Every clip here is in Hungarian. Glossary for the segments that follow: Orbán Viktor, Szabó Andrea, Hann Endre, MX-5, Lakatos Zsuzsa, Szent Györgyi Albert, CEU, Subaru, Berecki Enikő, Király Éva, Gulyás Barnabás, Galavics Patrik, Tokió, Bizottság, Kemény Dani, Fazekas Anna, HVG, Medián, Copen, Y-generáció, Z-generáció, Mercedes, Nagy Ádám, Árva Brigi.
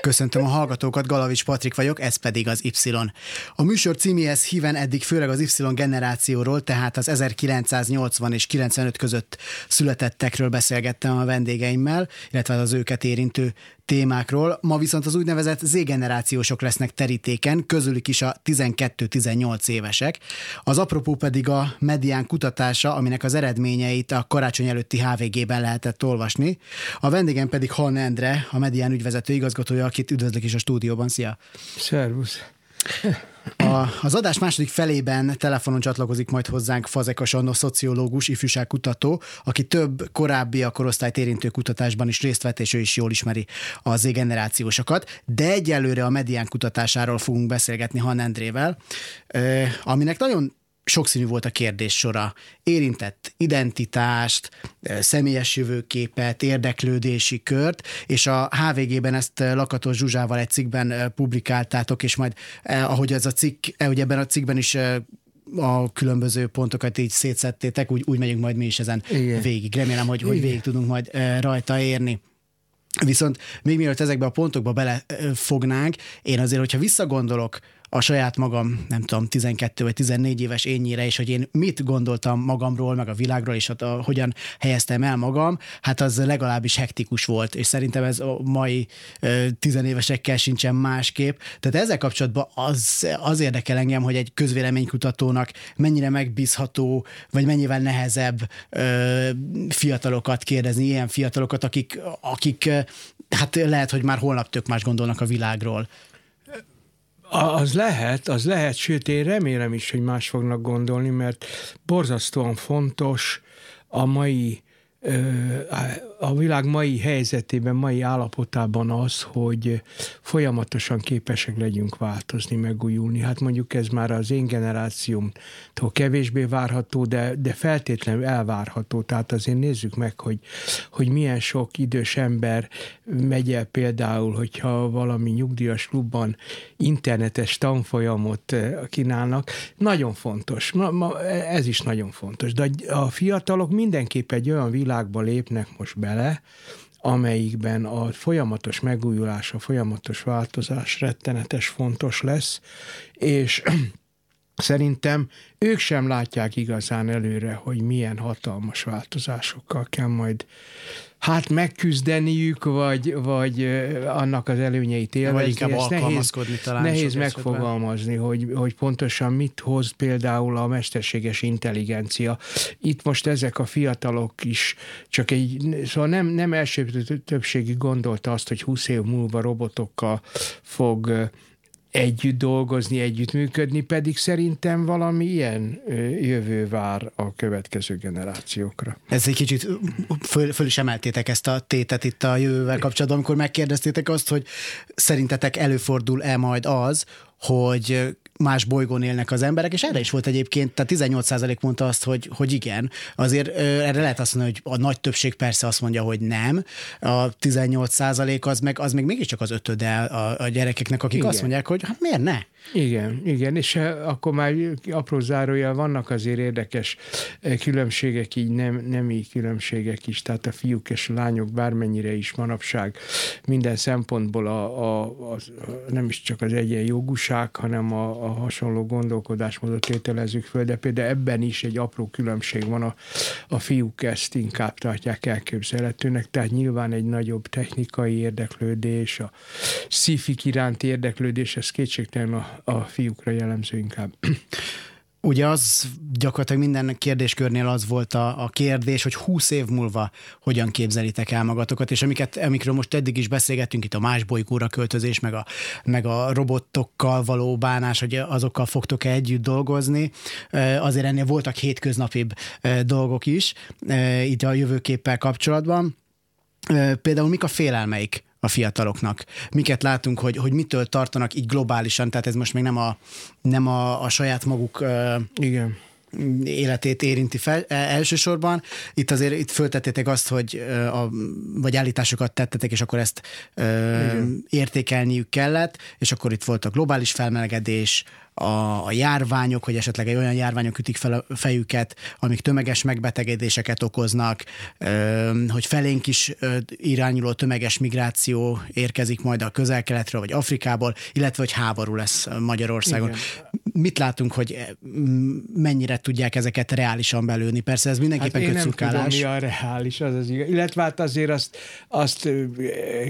Köszöntöm a hallgatókat, Galavics Patrik vagyok, ez pedig az Y. A műsor címéhez híven eddig főleg az Y generációról, tehát az 1980 és 95 között születettekről beszélgettem a vendégeimmel, illetve az őket érintő témákról. Ma viszont az úgynevezett Z-generációsok lesznek terítéken, közülük is a 12-18 évesek. Az apropó pedig a Medián kutatása, aminek az eredményeit a karácsony előtti HVG-ben lehetett olvasni. A vendégem pedig Hann Endre, a Medián ügyvezető igazgatója, akit üdvözlök is a stúdióban. Szia! Szervusz! Az adás második felében telefonon csatlakozik majd hozzánk Fazekas Anna, szociológus, ifjúságkutató, aki több korábbi a korosztályt érintő kutatásban is részt vett, és ő is jól ismeri a Z-generációsokat, de egyelőre a Medián kutatásáról fogunk beszélgetni Hann Endrével, aminek nagyon sokszínű volt a kérdés sora. Érintett identitást, személyes jövőképet, érdeklődési kört, és a HVG-ben ezt Lakatos Zsuzsával egy cikkben publikáltátok, és majd ahogy ez a cikk, ahogy ebben a cikkben is a különböző pontokat így szétszedtétek, úgy megyünk majd mi is ezen végig. Remélem, hogy végig tudunk majd rajta érni. Viszont még mielőtt ezekbe a pontokba belefognánk, én azért, hogyha visszagondolok a saját magam, nem tudom, 12 vagy 14 éves énnyire, és hogy én mit gondoltam magamról, meg a világról, és hogyan helyeztem el magam, hát az legalábbis hektikus volt, és szerintem ez a mai tizenévesekkel sincsen másképp. Tehát ezzel kapcsolatban az érdekel engem, hogy egy közvéleménykutatónak mennyire megbízható, vagy mennyivel nehezebb fiatalokat kérdezni, ilyen fiatalokat, akik hát lehet, hogy már holnap tök más gondolnak a világról. Az lehet, sőt én remélem is, hogy más fognak gondolni, mert borzasztóan fontos a világ mai helyzetében, mai állapotában az, hogy folyamatosan képesek legyünk változni, megújulni. Hát mondjuk ez már az én generációmtól kevésbé várható, de feltétlenül elvárható. Tehát azért nézzük meg, hogy milyen sok idős ember megy el például, hogyha valami nyugdíjas klubban internetes tanfolyamot kínálnak. Nagyon fontos. Ez is nagyon fontos. De a fiatalok mindenképp egy olyan világba lépnek most bele, amelyikben a folyamatos megújulás, a folyamatos változás rettenetes fontos lesz, és szerintem ők sem látják igazán előre, hogy milyen hatalmas változásokkal kell majd megküzdeniük, vagy annak az előnyeit élvezni. Vagy inkább alkalmazkodni talán. Nehéz megfogalmazni, hogy pontosan mit hoz például a mesterséges intelligencia. Itt most ezek a fiatalok is csak szóval nem első többségig gondolta azt, hogy 20 év múlva robotokkal fog együtt dolgozni, együttműködni, pedig szerintem valami ilyen jövő vár a következő generációkra. Ez egy kicsit föl is emeltétek ezt a tétet itt a jövővel kapcsolatban, amikor megkérdeztétek azt, hogy szerintetek előfordul-e majd az, hogy más bolygón élnek az emberek, és erre is volt egyébként, tehát 18% mondta azt, hogy igen. Azért erre lehet azt mondani, hogy a nagy többség persze azt mondja, hogy nem. A 18% az meg mégiscsak az ötöde a gyerekeknek, akik igen. Azt mondják, hogy hát miért ne? Igen, és akkor már apró zárójel, vannak azért érdekes különbségek, így nemi különbségek is, tehát a fiúk és a lányok bármennyire is manapság minden szempontból nem is csak az egyenjogúság, hanem a hasonló gondolkodásmódot tételezzük föl, de például ebben is egy apró különbség van, a fiúk ezt inkább tartják elképzelhetőnek, tehát nyilván egy nagyobb technikai érdeklődés, a sci-fik iránti érdeklődés, ez kétségtelen a fiúkra jellemző inkább. Ugye az gyakorlatilag minden kérdéskörnél az volt a kérdés, hogy 20 év múlva hogyan képzelitek el magatokat, és amikről most eddig is beszélgettünk, itt a más bolygóra költözés, meg a robotokkal való bánás, hogy azokkal fogtok-e együtt dolgozni. Azért ennél voltak hétköznapibb dolgok is, így a jövőképpel kapcsolatban. Például mik a félelmeik a fiataloknak. Miket látunk, hogy mitől tartanak így globálisan, tehát ez most még nem a saját maguk életét érinti fel elsősorban. Itt azért föltettétek azt, hogy vagy állításokat tettetek, és akkor ezt értékelniük kellett, és akkor itt volt a globális felmelegedés, a járványok, hogy esetleg egy olyan járványok ütik fel a fejüket, amik tömeges megbetegedéseket okoznak, hogy felénk is irányuló tömeges migráció érkezik majd a közel-keletről, vagy Afrikából, illetve hogy háború lesz Magyarországon. Igen. Mit látunk, hogy mennyire tudják ezeket reálisan belőni? Persze ez mindenképpen kötszurkálás. Én nem tudom, mi a reális, az igaz. Illetve hát azért azt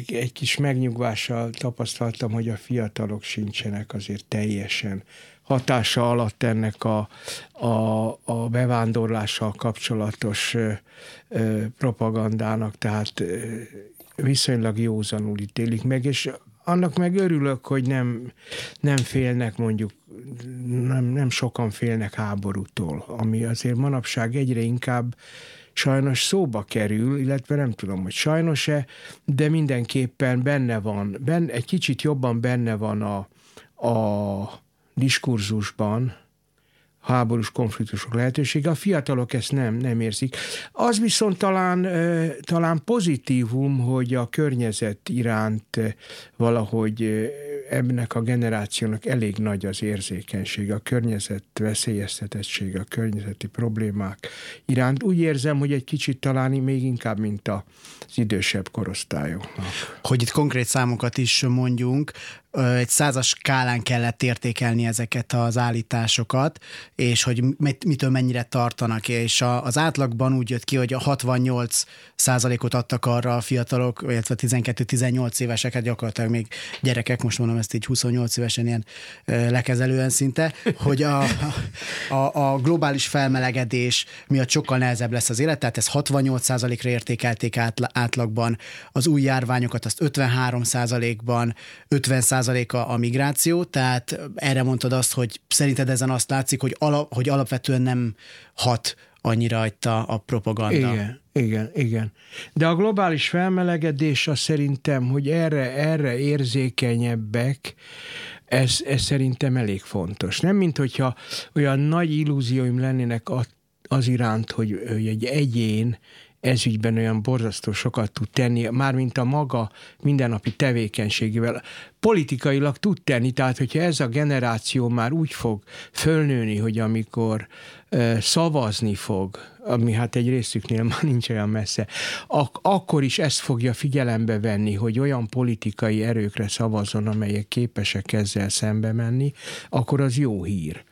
egy kis megnyugvással tapasztaltam, hogy a fiatalok sincsenek azért teljesen hatása alatt ennek a bevándorlással kapcsolatos propagandának, tehát viszonylag józanul ítélik meg, és annak meg örülök, hogy nem félnek, mondjuk nem sokan félnek háborútól, ami azért manapság egyre inkább sajnos szóba kerül, illetve nem tudom, hogy sajnos-e, de mindenképpen benne van, egy kicsit jobban benne van a diskurzusban háborús konfliktusok lehetősége. A fiatalok ezt nem érzik. Az viszont talán pozitívum, hogy a környezet iránt valahogy ennek a generációnak elég nagy az érzékenység, a környezet veszélyeztetettsége, a környezeti problémák iránt. Úgy érzem, hogy egy kicsit talán még inkább, mint az idősebb korosztályoknak. Hogy itt konkrét számokat is mondjunk, egy 100-as skálán kellett értékelni ezeket az állításokat, és hogy mitől mennyire tartanak. És az átlagban úgy jött ki, hogy a 68%-ot adtak arra a fiatalok, illetve 12-18 éveseket, gyakorlatilag még gyerekek, most mondom ezt így 28 évesen ilyen lekezelően szinte, hogy a globális felmelegedés miatt sokkal nehezebb lesz az élet, tehát ezt 68%-ra értékelték átlagban, az új járványokat azt 53%-ban, 50% a migráció, tehát erre mondtad azt, hogy szerinted ezen azt látszik, hogy alapvetően nem hat annyira rajta a propaganda. Igen. De a globális felmelegedés az szerintem, hogy erre érzékenyebbek, ez szerintem elég fontos. Nem, mint hogyha olyan nagy illúzióim lennének az iránt, hogy egy egyén ezügyben olyan borzasztó sokat tud tenni, mármint a maga mindennapi tevékenységével. Politikailag tud tenni, tehát hogyha ez a generáció már úgy fog fölnőni, hogy amikor szavazni fog, ami hát egy részüknél már nincs olyan messze, akkor is ezt fogja figyelembe venni, hogy olyan politikai erőkre szavazzon, amelyek képesek ezzel szembe menni, akkor az jó hír.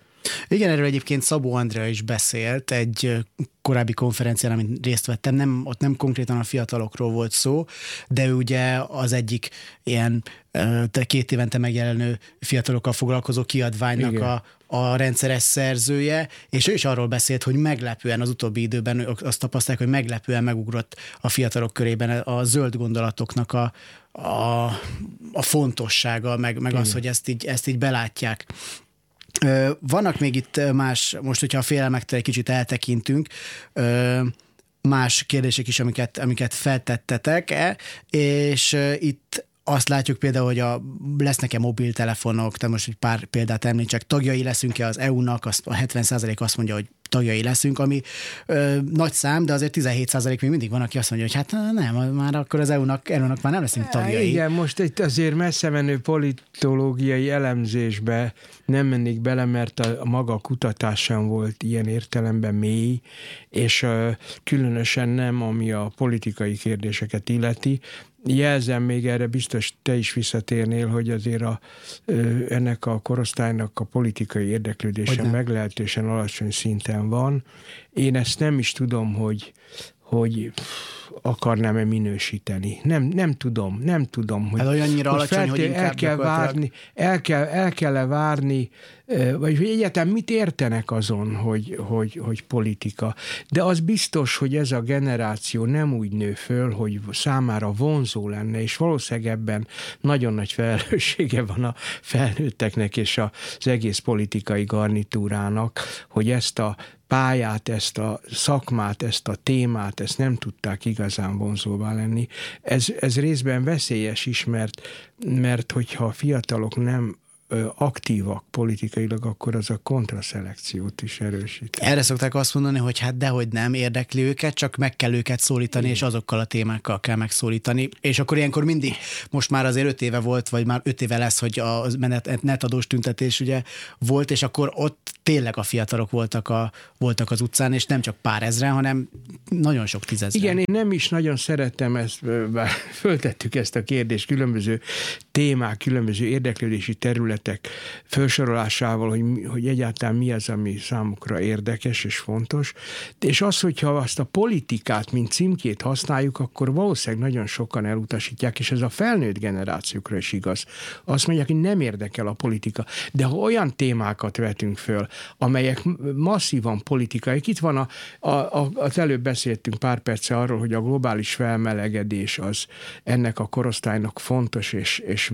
Igen, erről egyébként Szabó Andrea is beszélt egy korábbi konferencián, amit részt vettem, ott nem konkrétan a fiatalokról volt szó, de ő ugye az egyik ilyen 2 évente megjelenő fiatalokkal foglalkozó kiadványnak a rendszeres szerzője, és ő is arról beszélt, hogy meglepően az utóbbi időben azt tapasztalják, hogy meglepően megugrott a fiatalok körében a zöld gondolatoknak a fontossága, meg az, hogy ezt így belátják. Vannak még itt más, most hogyha a félelmektől egy kicsit eltekintünk, más kérdések is, amiket feltettetek, és itt azt látjuk például, hogy lesznek-e mobiltelefonok, tehát most egy pár példát említsek, tagjai leszünk-e az EU-nak, a 70% azt mondja, hogy tagjai leszünk, ami nagy szám, de azért 17% még mindig van, aki azt mondja, hogy hát nem, már akkor az EU-nak már nem leszünk tagjai. Igen, most egy azért messze menő politológiai elemzésbe nem mennék bele, mert a maga kutatásom volt ilyen értelemben mély, és különösen nem, ami a politikai kérdéseket illeti. Jelzem még erre, biztos te is visszatérnél, hogy azért ennek a korosztálynak a politikai érdeklődése meglehetősen alacsony szinten van. Én ezt nem is tudom, hogy akarnám-e minősíteni. Nem tudom. Hát olyannyira alacsony, hogy inkább el kell várni, vagy hogy egyáltalán mit értenek azon, hogy politika. De az biztos, hogy ez a generáció nem úgy nő föl, hogy számára vonzó lenne, és valószínűleg ebben nagyon nagy felelőssége van a felnőtteknek és az egész politikai garnitúrának, hogy ezt a pályát, ezt a szakmát, ezt a témát, ezt nem tudták igazán vonzóvá lenni. Ez részben veszélyes is, mert hogyha a fiatalok nem aktívak politikailag, akkor az a kontraszelekciót is erősít. Erre szokták azt mondani, hogy hát dehogy nem érdekli őket, csak meg kell őket szólítani, és azokkal a témákkal kell megszólítani. És akkor ilyenkor mindig, most már azért 5 éve volt, vagy már 5 éve lesz, hogy a netadós tüntetés ugye volt, és akkor ott tényleg a fiatalok voltak az utcán, és nem csak pár ezren, hanem nagyon sok tízezren. Igen, én nem is nagyon szerettem ezt, bár föltettük ezt a kérdést különböző témák, különböző érdeklődési területek felsorolásával, hogy egyáltalán mi az, ami számukra érdekes és fontos. És az, hogyha azt a politikát, mint címkét használjuk, akkor valószínűleg nagyon sokan elutasítják, és ez a felnőtt generációkra is igaz. Azt mondják, hogy nem érdekel a politika. De ha olyan témákat vetünk föl, amelyek masszívan politikai. Itt van az előbb beszéltünk pár perce arról, hogy a globális felmelegedés az ennek a korosztálynak fontos és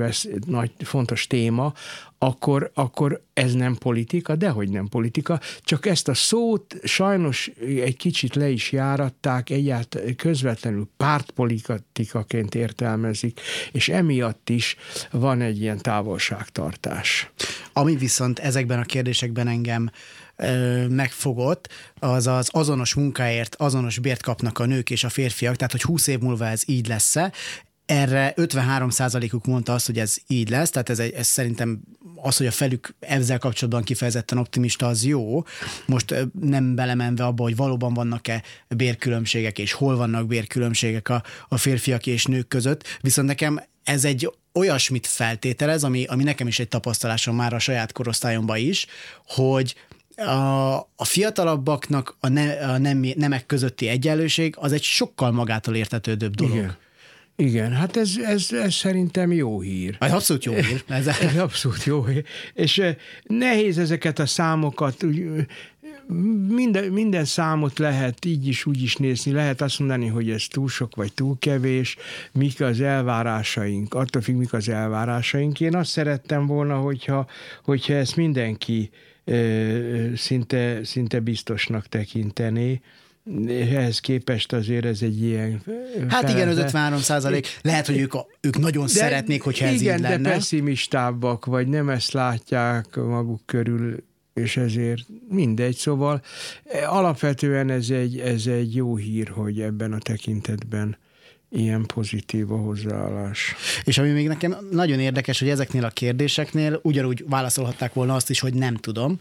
fontos téma, akkor ez nem politika, dehogy nem politika, csak ezt a szót sajnos egy kicsit le is járatták, egyáltalán közvetlenül pártpolitikaként értelmezik, és emiatt is van egy ilyen távolságtartás. Ami viszont ezekben a kérdésekben engem megfogott, az azonos munkáért, azonos bért kapnak a nők és a férfiak, tehát hogy 20 év múlva ez így lesz-e. Erre 53%-uk mondta azt, hogy ez így lesz, tehát ez szerintem az, hogy a felük ezzel kapcsolatban kifejezetten optimista, az jó. Most nem belemenve abba, hogy valóban vannak-e bérkülönbségek, és hol vannak bérkülönbségek a férfiak és nők között, viszont nekem ez egy olyasmit feltételez, ami nekem is egy tapasztalásom már a saját korosztályomban is, hogy a fiatalabbaknak a nemek közötti egyenlőség az egy sokkal magától értetődőbb dolog. Igen, hát ez szerintem jó hír. Abszolút jó hír. Ez abszolút jó hír. És nehéz ezeket a számokat, minden számot lehet így is, úgy is nézni, lehet azt mondani, hogy ez túl sok vagy túl kevés, mik az elvárásaink, attól függ, mik az elvárásaink. Én azt szerettem volna, hogyha ezt mindenki szinte biztosnak tekintené. Ehhez képest azért ez egy ilyen... Hát igen, az 53%. Lehet, hogy ők nagyon szeretnék, hogyha ez így lenne. Igen, de pesszimistábbak, vagy nem ezt látják maguk körül, és ezért mindegy. Szóval alapvetően ez egy jó hír, hogy ebben a tekintetben ilyen pozitív a hozzáállás. És ami még nekem nagyon érdekes, hogy ezeknél a kérdéseknél ugyanúgy válaszolhatták volna azt is, hogy nem tudom.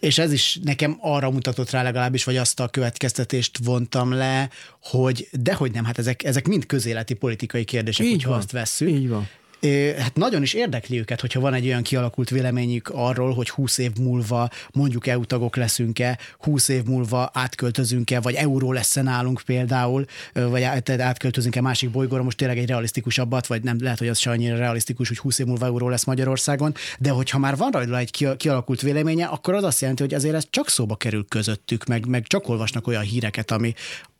És ez is nekem arra mutatott rá legalábbis, vagy azt a következtetést vontam le, hogy dehogy nem, hát ezek mind közéleti politikai kérdések, hogyha azt vesszük. Így van. Hát nagyon is érdekli őket, hogyha van egy olyan kialakult véleményük arról, hogy 20 év múlva mondjuk EU tagok leszünk-e, 20 év múlva átköltözünk-e, vagy euró lesz-e nálunk például, vagy átköltözünk-e másik bolygóra, most tényleg egy realisztikusabbat, vagy nem, lehet, hogy az se annyira realisztikus, hogy 20 év múlva euró lesz Magyarországon, de hogyha már van rajta egy kialakult véleménye, akkor az azt jelenti, hogy azért ez csak szóba kerül közöttük, meg csak olvasnak olyan híreket,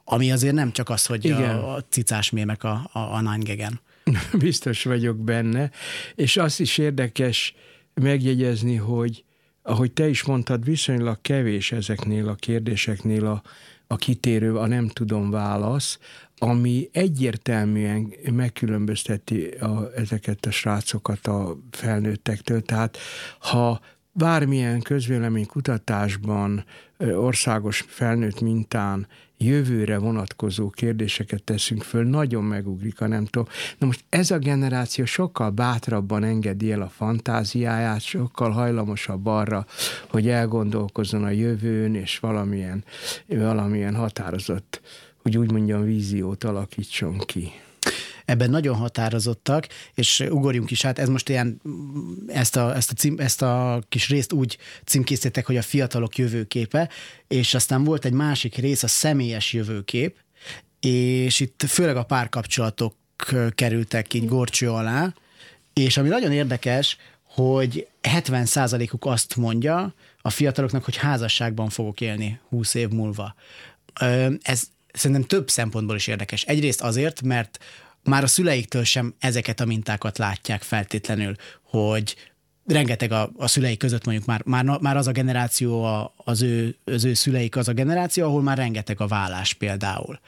ami azért nem csak az, hogy a cicás mémek a nánygegen. Biztos vagyok benne, és azt is érdekes megjegyezni, hogy ahogy te is mondtad, viszonylag kevés ezeknél a kérdéseknél a kitérő, a nem tudom válasz, ami egyértelműen megkülönbözteti ezeket a srácokat a felnőttektől. Tehát ha bármilyen közvéleménykutatásban, országos felnőtt mintán jövőre vonatkozó kérdéseket teszünk föl, nagyon megugrik a nem tudom. Na most ez a generáció sokkal bátrabban engedi el a fantáziáját, sokkal hajlamosabb arra, hogy elgondolkozzon a jövőn, és valamilyen határozott, hogy úgy mondjam, víziót alakítson ki. Ebben nagyon határozottak, és ugorjunk is, hát ez most ilyen, ezt a kis részt úgy címkészítettek, hogy a fiatalok jövőképe, és aztán volt egy másik rész, a személyes jövőkép, és itt főleg a párkapcsolatok kerültek így górcső alá, és ami nagyon érdekes, hogy 70%-uk azt mondja a fiataloknak, hogy házasságban fogok élni 20 év múlva. Ez szerintem több szempontból is érdekes. Egyrészt azért, mert már a szüleiktől sem ezeket a mintákat látják feltétlenül, hogy rengeteg a szülei között mondjuk már az a generáció, az ő szüleik az a generáció, ahol már rengeteg a vállás például.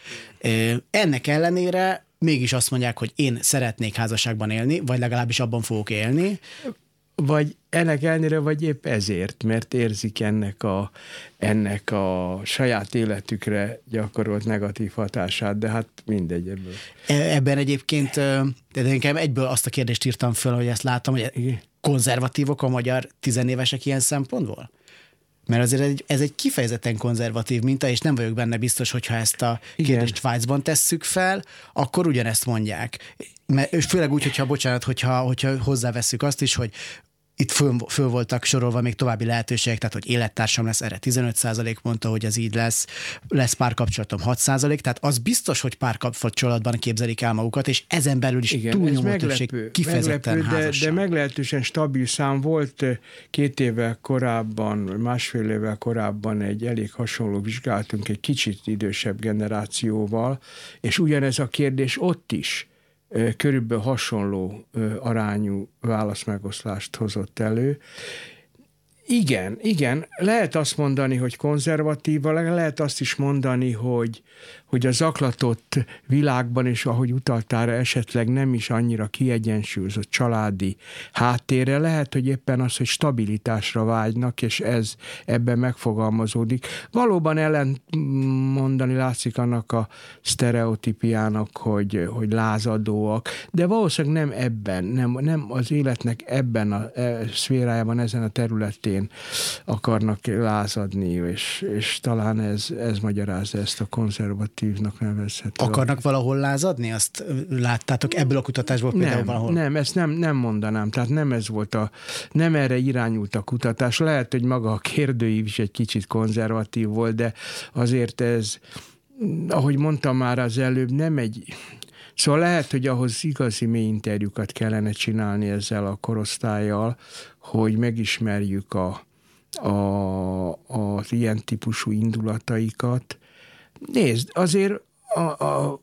Ennek ellenére mégis azt mondják, hogy én szeretnék házasságban élni, vagy legalábbis abban fogok élni. Vagy ennek ellenére, vagy épp ezért, mert érzik ennek a saját életükre gyakorolt negatív hatását, de hát mindegy ebből. Ebben egyébként, nekem egyből azt a kérdést írtam föl, hogy ezt láttam, hogy konzervatívok a magyar tizenévesek ilyen szempontból? Mert azért ez egy kifejezetten konzervatív minta, és nem vagyok benne biztos, hogyha ezt a kérdést Svájcban tesszük fel, akkor ugyanezt mondják. És főleg úgy, hogyha hozzáveszünk azt is, hogy itt föl voltak sorolva még további lehetőségek, tehát hogy élettársam lesz, erre 15% mondta, hogy ez így lesz párkapcsolatom 6%, tehát az biztos, hogy párkapcsolatban képzelik el magukat, és ezen belül is túlnyomó többség kifejezetten házasság. De meglehetősen stabil szám volt. 2 évvel korábban, másfél évvel korábban egy elég hasonló vizsgálatunk egy kicsit idősebb generációval, és ugyanez a kérdés ott is körülbelül hasonló arányú válaszmegoszlást hozott elő. Igen, lehet azt mondani, hogy konzervatív, lehet azt is mondani, hogy a zaklatott világban, és ahogy utaltára esetleg nem is annyira kiegyensúlyozott családi háttérre, lehet, hogy éppen az, hogy stabilitásra vágynak, és ez ebben megfogalmazódik. Valóban ellentmondani látszik annak a sztereotípiának, hogy lázadóak, de valószínűleg nem ebben, nem az életnek ebben a szférájában, ezen a területén akarnak lázadni, és talán ez magyarázza ezt a konzervatív nevezhető. Akarnak valahol lázadni? Azt láttátok ebből a kutatásból például valahol? Nem, ezt nem mondanám. Tehát nem ez volt nem erre irányult a kutatás. Lehet, hogy maga a kérdőív is egy kicsit konzervatív volt, de azért ez, ahogy mondtam már az előbb, nem egy... Szóval lehet, hogy ahhoz igazi mély interjúkat kellene csinálni ezzel a korosztállyal, hogy megismerjük az ilyen típusú indulataikat. Nézd, azért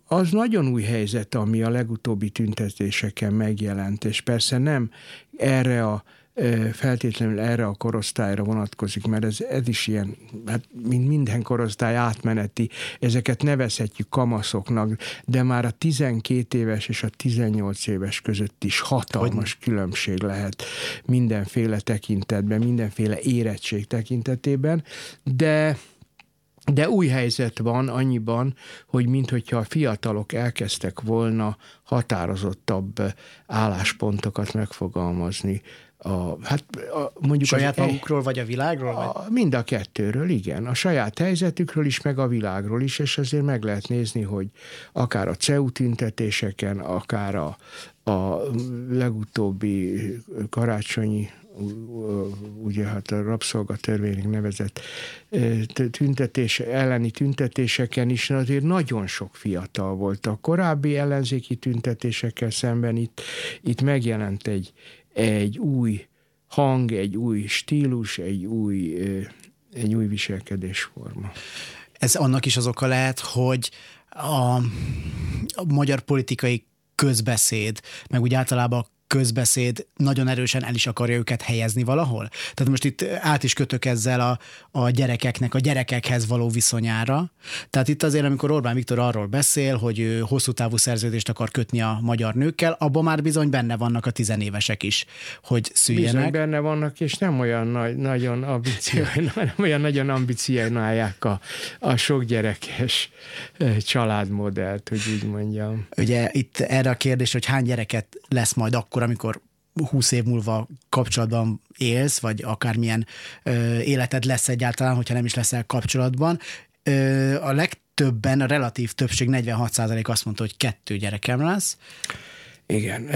az nagyon új helyzet, ami a legutóbbi tüntetéseken megjelent, és persze nem erre feltétlenül erre a korosztályra vonatkozik, mert ez is ilyen, hát minden korosztály átmeneti, ezeket nevezhetjük kamaszoknak, de már a 12 éves és a 18 éves között is hatalmas különbség lehet mindenféle tekintetben, mindenféle érettség tekintetében, de új helyzet van annyiban, hogy minthogyha a fiatalok elkezdtek volna határozottabb álláspontokat megfogalmazni. Mondjuk saját magukról, vagy a világról? Mind a kettőről, igen. A saját helyzetükről is, meg a világról is, és azért meg lehet nézni, hogy akár a CEU tüntetéseken, akár a legutóbbi karácsonyi, ugye hát a rabszolgatörvénynek nevezett elleni tüntetéseken is azért nagyon sok fiatal volt. A korábbi ellenzéki tüntetésekkel szemben itt megjelent egy új hang, egy új stílus, egy új viselkedésforma. Ez annak is az oka lehet, hogy a magyar politikai közbeszéd, meg úgy általában a közbeszéd nagyon erősen el is akarja őket helyezni valahol. Tehát most itt át is kötök ezzel a gyerekeknek, a gyerekekhez való viszonyára. Tehát itt azért, amikor Orbán Viktor arról beszél, hogy ő hosszú távú szerződést akar kötni a magyar nőkkel, abban már bizony benne vannak a tizenévesek is, hogy szüljenek. Bizony benne vannak, és nem olyan nagyon ambicionálják a sok gyerekes családmodellt, hogy így mondjam. Ugye itt erre a kérdés, hogy hány gyereket lesz majd akkor, amikor 20 év múlva kapcsolatban élsz, vagy akármilyen életed lesz egyáltalán, hogyha nem is leszel kapcsolatban. A legtöbben, a relatív többség, 46% azt mondta, hogy 2 gyerekem lesz. Igen,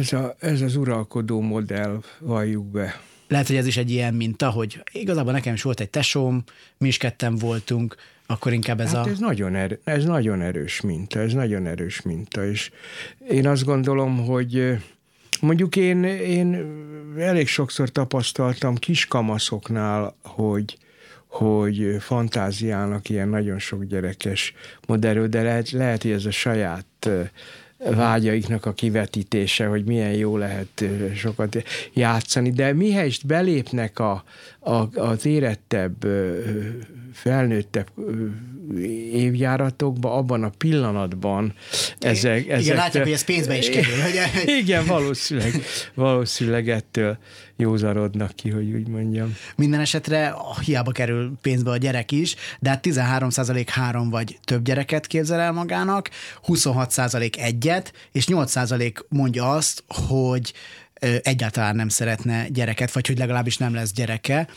ez az uralkodó modell, valljuk be. Lehet, hogy ez is egy ilyen minta, hogy igazából nekem is volt egy tesóm, mi is 2-en voltunk, akkor inkább ez nagyon erős minta, és én azt gondolom, hogy mondjuk én elég sokszor tapasztaltam kiskamaszoknál, hogy fantáziálnak ilyen nagyon sok gyerekes modellről, de lehet, hogy ez a saját vágyaiknak a kivetítése, hogy milyen jó lehet sokat játszani, de mihelyest belépnek az érettebb, felnőttebb évjáratokba, abban a pillanatban ezek... Igen, látjuk, hogy ez pénzbe is kerül. Igen, valószínűleg ettől józarodnak ki, hogy úgy mondjam. Minden esetre hiába kerül pénzbe a gyerek is, de hát 13% három vagy több gyereket képzel el magának, 26% egyet, és 8% mondja azt, hogy egyáltalán nem szeretne gyereket, vagy hogy legalábbis nem lesz gyereke.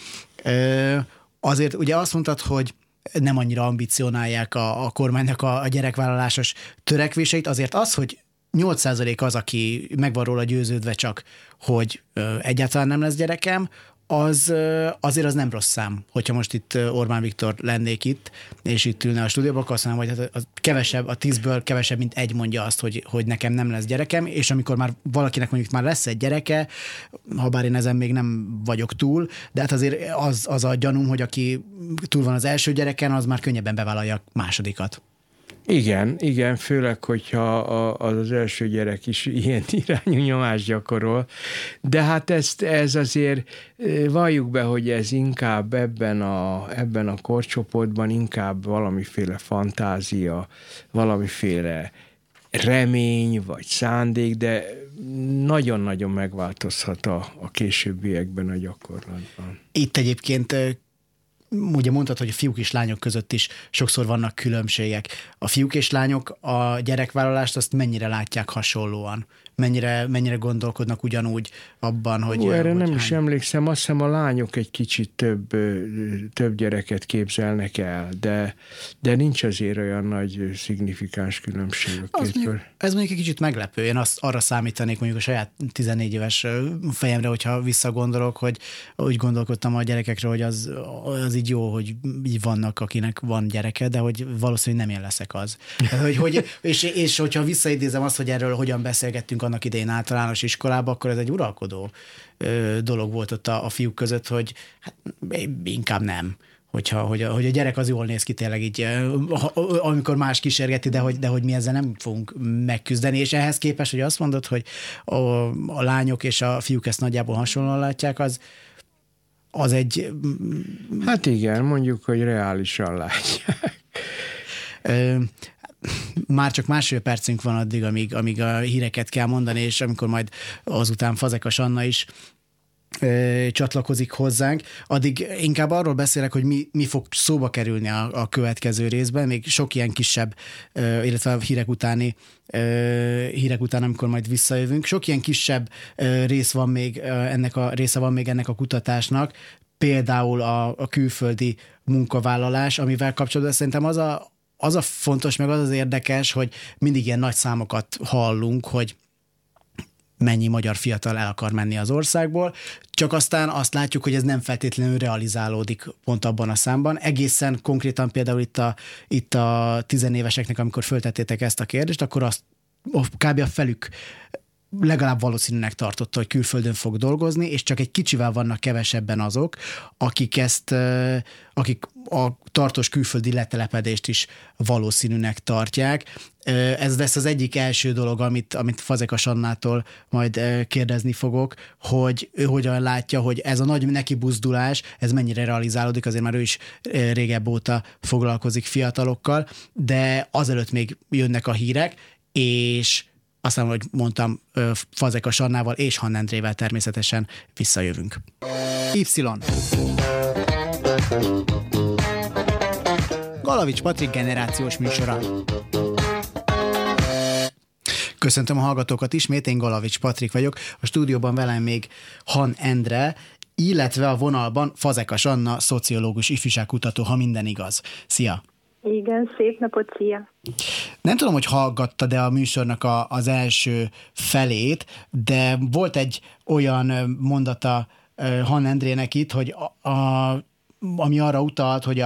Azért ugye azt mondtad, hogy nem annyira ambicionálják a kormánynak a gyerekvállalásos törekvéseit, azért az, hogy 8% az, aki meg van róla győződve csak, hogy egyáltalán nem lesz gyerekem, azért az nem rossz szám. Hogyha most itt Orbán Viktor lennék itt, és itt ülne a stúdióban, akkor azt mondom, hogy a 10-ből kevesebb, mint egy mondja azt, hogy nekem nem lesz gyerekem, és amikor már valakinek mondjuk már lesz egy gyereke, ha bár én ezen még nem vagyok túl, de hát azért az a gyanúm, hogy aki túl van az első gyereken, az már könnyebben bevállalja a másodikat. Igen, főleg, hogyha az első gyerek is ilyen irányú nyomást gyakorol. De hát ez azért, valljuk be, hogy ez inkább ebben a korcsoportban inkább valamiféle fantázia, valamiféle remény vagy szándék, de nagyon-nagyon megváltozhat a későbbiekben a gyakorlatban. Itt egyébként ugye mondtad, hogy a fiúk és lányok között is sokszor vannak különbségek. A fiúk és lányok a gyerekvállalást azt mennyire látják hasonlóan? Mennyire gondolkodnak ugyanúgy abban, hogy... Erre nem is emlékszem, azt hiszem a lányok egy kicsit több gyereket képzelnek el, de nincs azért olyan nagy szignifikáns különbség. Ez mondjuk egy kicsit meglepő. Én arra számítanék mondjuk a saját 14 éves fejemre, hogyha visszagondolok, hogy úgy gondolkodtam a gyerekekre, hogy az így jó, hogy így vannak, akinek van gyereke, de hogy valószínűleg nem én leszek az. És hogyha visszaidézem azt, hogy erről hogyan beszélgettünk annak idején általános iskolában, akkor ez egy uralkodó dolog volt ott a fiúk között, hogy hát, inkább nem. Hogy a gyerek az jól néz ki tényleg így, amikor más kísérgeti, de hogy mi ezzel nem fogunk megküzdeni, és ehhez képest, hogy azt mondod, hogy a lányok és a fiúk ezt nagyjából hasonlóan látják, az egy... Hát igen, mondjuk, hogy reálisan látják. Már csak másfél percünk van addig, amíg a híreket kell mondani, és amikor majd azután Fazekas Anna is csatlakozik hozzánk, addig inkább arról beszélek, hogy mi fog szóba kerülni a következő részben, még sok ilyen kisebb, illetve a hírek után, amikor majd visszajövünk, sok ilyen kisebb része van még ennek a kutatásnak, például a külföldi munkavállalás, amivel kapcsolatban szerintem az a fontos, meg az érdekes, hogy mindig ilyen nagy számokat hallunk, hogy mennyi magyar fiatal el akar menni az országból, csak aztán azt látjuk, hogy ez nem feltétlenül realizálódik pont abban a számban. Egészen konkrétan például itt a tizenéveseknek, amikor föltettétek ezt a kérdést, akkor azt kb. A felük legalább valószínűnek tartotta, hogy külföldön fog dolgozni, és csak egy kicsivel vannak kevesebben azok, akik a tartós külföldi letelepedést is valószínűnek tartják. Ez lesz az egyik első dolog, amit Fazekas Annától majd kérdezni fogok, hogy ő hogyan látja, hogy ez a nagy nekibuzdulás, ez mennyire realizálódik, azért már ő is régebb óta foglalkozik fiatalokkal, de azelőtt még jönnek a hírek, és aztán, hogy mondtam, Fazekas Annával és Hann Endrével természetesen visszajövünk. Y. Galavics Patrik generációs műsora. Köszöntöm a hallgatókat ismét, én Galavics Patrik vagyok. A stúdióban velem még Hann Endre, illetve a vonalban Fazekas Anna, szociológus, ifjúságkutató, ha minden igaz. Szia! Igen, szép napot, szia! Nem tudom, hogy hallgattad a műsornak az első felét, de volt egy olyan mondata Hann Endrének itt, hogy ami arra utalt, hogy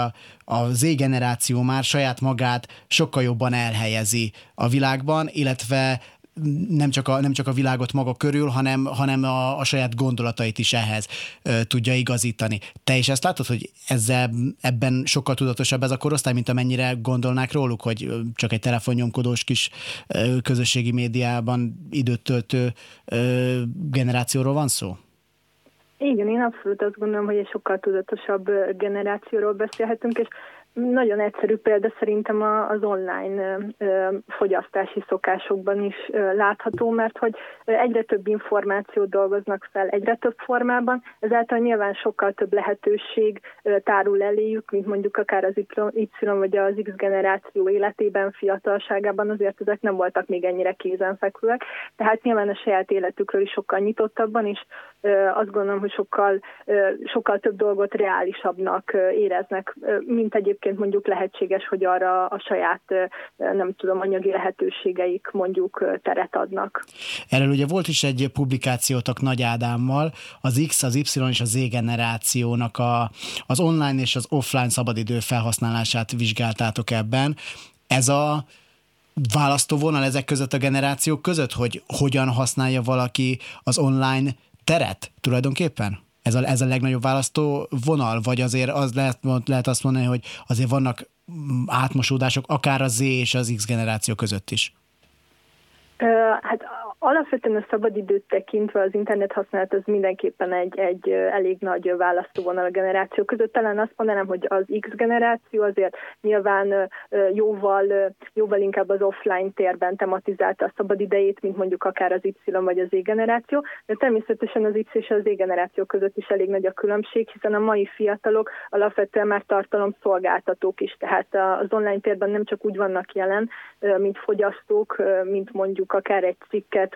a Z-generáció már saját magát sokkal jobban elhelyezi a világban, illetve nem csak a világot maga körül, hanem a saját gondolatait is ehhez tudja igazítani. Te is ezt látod, hogy ebben sokkal tudatosabb ez a korosztály, mint amennyire gondolnák róluk, hogy csak egy telefonnyomkodós kis közösségi médiában időt töltő generációról van szó? Igen, én abszolút azt gondolom, hogy egy sokkal tudatosabb generációról beszélhetünk, és nagyon egyszerű példa szerintem az online fogyasztási szokásokban is látható, mert hogy egyre több információt dolgoznak fel egyre több formában, ezáltal nyilván sokkal több lehetőség tárul eléjük, mint mondjuk akár az Y vagy az X generáció életében, fiatalságában, azért ezek nem voltak még ennyire kézenfekvőek, tehát nyilván a saját életükről is sokkal nyitottabban, és azt gondolom, hogy sokkal több dolgot reálisabbnak éreznek, mint egyébként mondjuk lehetséges, hogy arra a saját, nem tudom, anyagi lehetőségeik mondjuk teret adnak. Erről ugye volt is egy publikációtok Nagy Ádámmal, az X, az Y és a Z-generációnak az online és az offline szabadidő felhasználását vizsgáltátok ebben. Ez a választóvonal ezek között a generációk között, hogy hogyan használja valaki az online teret tulajdonképpen? Ez a legnagyobb választó vonal, vagy azért az lehet azt mondani, hogy azért vannak átmosódások akár a Z és az X generáció között is? Hát alapvetően a szabadidőt tekintve az internet használat az mindenképpen egy elég nagy választóvonal a generáció között. Talán azt mondanám, hogy az X generáció azért nyilván jóval inkább az offline térben tematizálta a szabadidejét, mint mondjuk akár az Y vagy az Z generáció, de természetesen az X és az Z generáció között is elég nagy a különbség, hiszen a mai fiatalok alapvetően már tartalomszolgáltatók is, tehát az online térben nem csak úgy vannak jelen, mint fogyasztók, mint mondjuk akár egy cikket,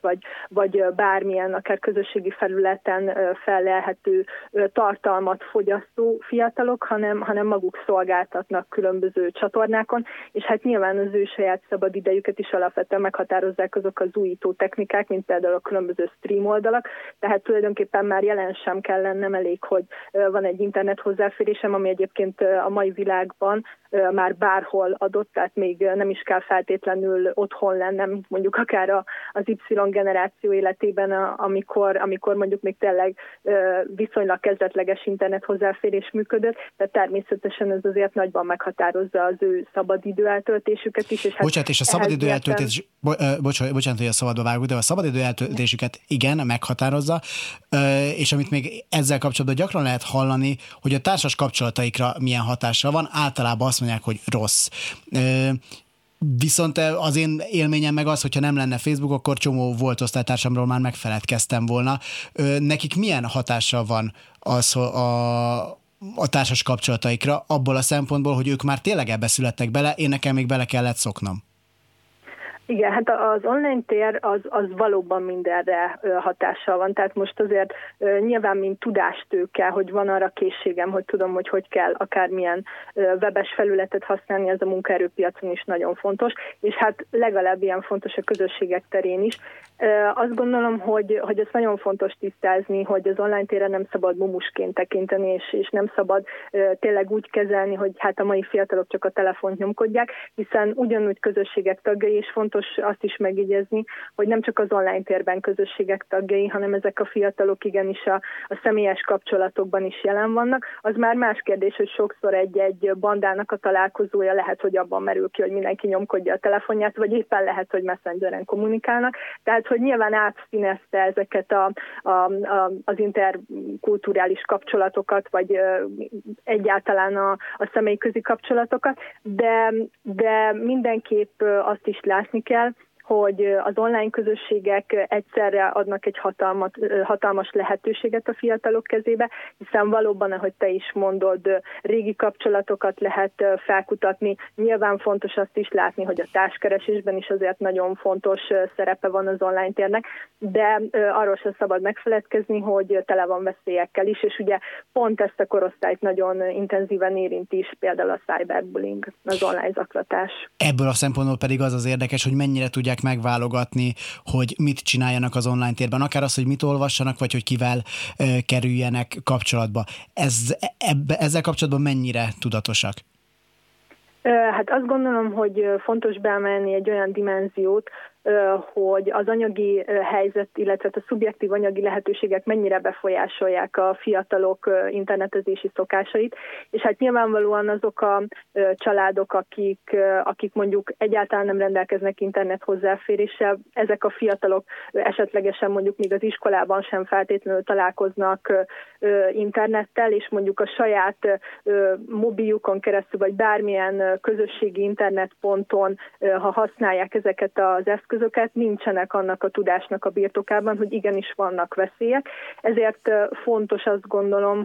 vagy bármilyen, akár közösségi felületen fellelhető tartalmat fogyasztó fiatalok, hanem maguk szolgáltatnak különböző csatornákon, és hát nyilván az ő saját szabadidejüket is alapvetően meghatározzák azok az újító technikák, mint például a különböző stream oldalak, tehát tulajdonképpen már jelen sem kell lennem, elég, hogy van egy internet hozzáférésem, ami egyébként a mai világban már bárhol adott, tehát még nem is kell feltétlenül otthon lennem, mondjuk akár az Y generáció életében, amikor mondjuk még tényleg viszonylag kezdetleges internet hozzáférés működött, de természetesen ez azért nagyban meghatározza az ő szabadidő eltöltésüket is. És bocsánat, és a szabadidő eltöltés, bocsánat, hogy a szabadba vágok, de a szabadidő eltöltésüket igen, meghatározza, és amit még ezzel kapcsolatban gyakran lehet hallani, hogy a társas kapcsolataikra milyen hatással van, általában azt mondják, hogy rossz. Viszont az én élményem meg az, hogyha nem lenne Facebook, akkor csomó volt osztálytársamról már megfeledkeztem volna. Nekik milyen hatása van az a társas kapcsolataikra abból a szempontból, hogy ők már tényleg ebbe születtek bele, én nekem még bele kellett szoknom? Igen, hát az online tér az valóban mindenre hatással van, tehát most azért nyilván mint tudástőke, hogy van arra készségem, hogy tudom, hogy kell akármilyen webes felületet használni, ez a munkaerőpiacon is nagyon fontos, és hát legalább ilyen fontos a közösségek terén is. Azt gondolom, hogy ez nagyon fontos tisztázni, hogy az online téren nem szabad mumusként tekinteni, és nem szabad tényleg úgy kezelni, hogy hát a mai fiatalok csak a telefont nyomkodják, hiszen ugyanúgy közösségek tagjai, és fontos azt is megjegyezni, hogy nem csak az online térben közösségek tagjai, hanem ezek a fiatalok igenis a személyes kapcsolatokban is jelen vannak. Az már más kérdés, hogy sokszor egy bandának a találkozója lehet, hogy abban merül ki, hogy mindenki nyomkodja a telefonját, vagy éppen lehet, hogy Messengeren kommunikálnak. Tehát, hogy nyilván átszínezte ezeket az interkulturális kapcsolatokat, vagy egyáltalán a személyközi kapcsolatokat, de mindenképp azt is látni kell, hogy az online közösségek egyszerre adnak egy hatalmas lehetőséget a fiatalok kezébe, hiszen valóban, ahogy te is mondod, régi kapcsolatokat lehet felkutatni. Nyilván fontos azt is látni, hogy a társkeresésben is azért nagyon fontos szerepe van az online térnek, de arról sem szabad megfeledkezni, hogy tele van veszélyekkel is, és ugye pont ezt a korosztályt nagyon intenzíven érinti is például a cyberbullying, az online zaklatás. Ebből a szempontból pedig az érdekes, hogy mennyire tudják megválogatni, hogy mit csináljanak az online térben, akár az, hogy mit olvassanak, vagy hogy kivel kerüljenek kapcsolatba. Ezzel kapcsolatban mennyire tudatosak? Hát azt gondolom, hogy fontos beemelni egy olyan dimenziót, hogy az anyagi helyzet, illetve a szubjektív anyagi lehetőségek mennyire befolyásolják a fiatalok internetezési szokásait, és hát nyilvánvalóan azok a családok, akik mondjuk egyáltalán nem rendelkeznek internet hozzáféréssel, ezek a fiatalok esetlegesen mondjuk még az iskolában sem feltétlenül találkoznak internettel, és mondjuk a saját mobiljukon keresztül, vagy bármilyen közösségi internetponton, ha használják ezeket az eszközöket, nincsenek annak a tudásnak a birtokában, hogy igenis vannak veszélyek. Ezért fontos, azt gondolom,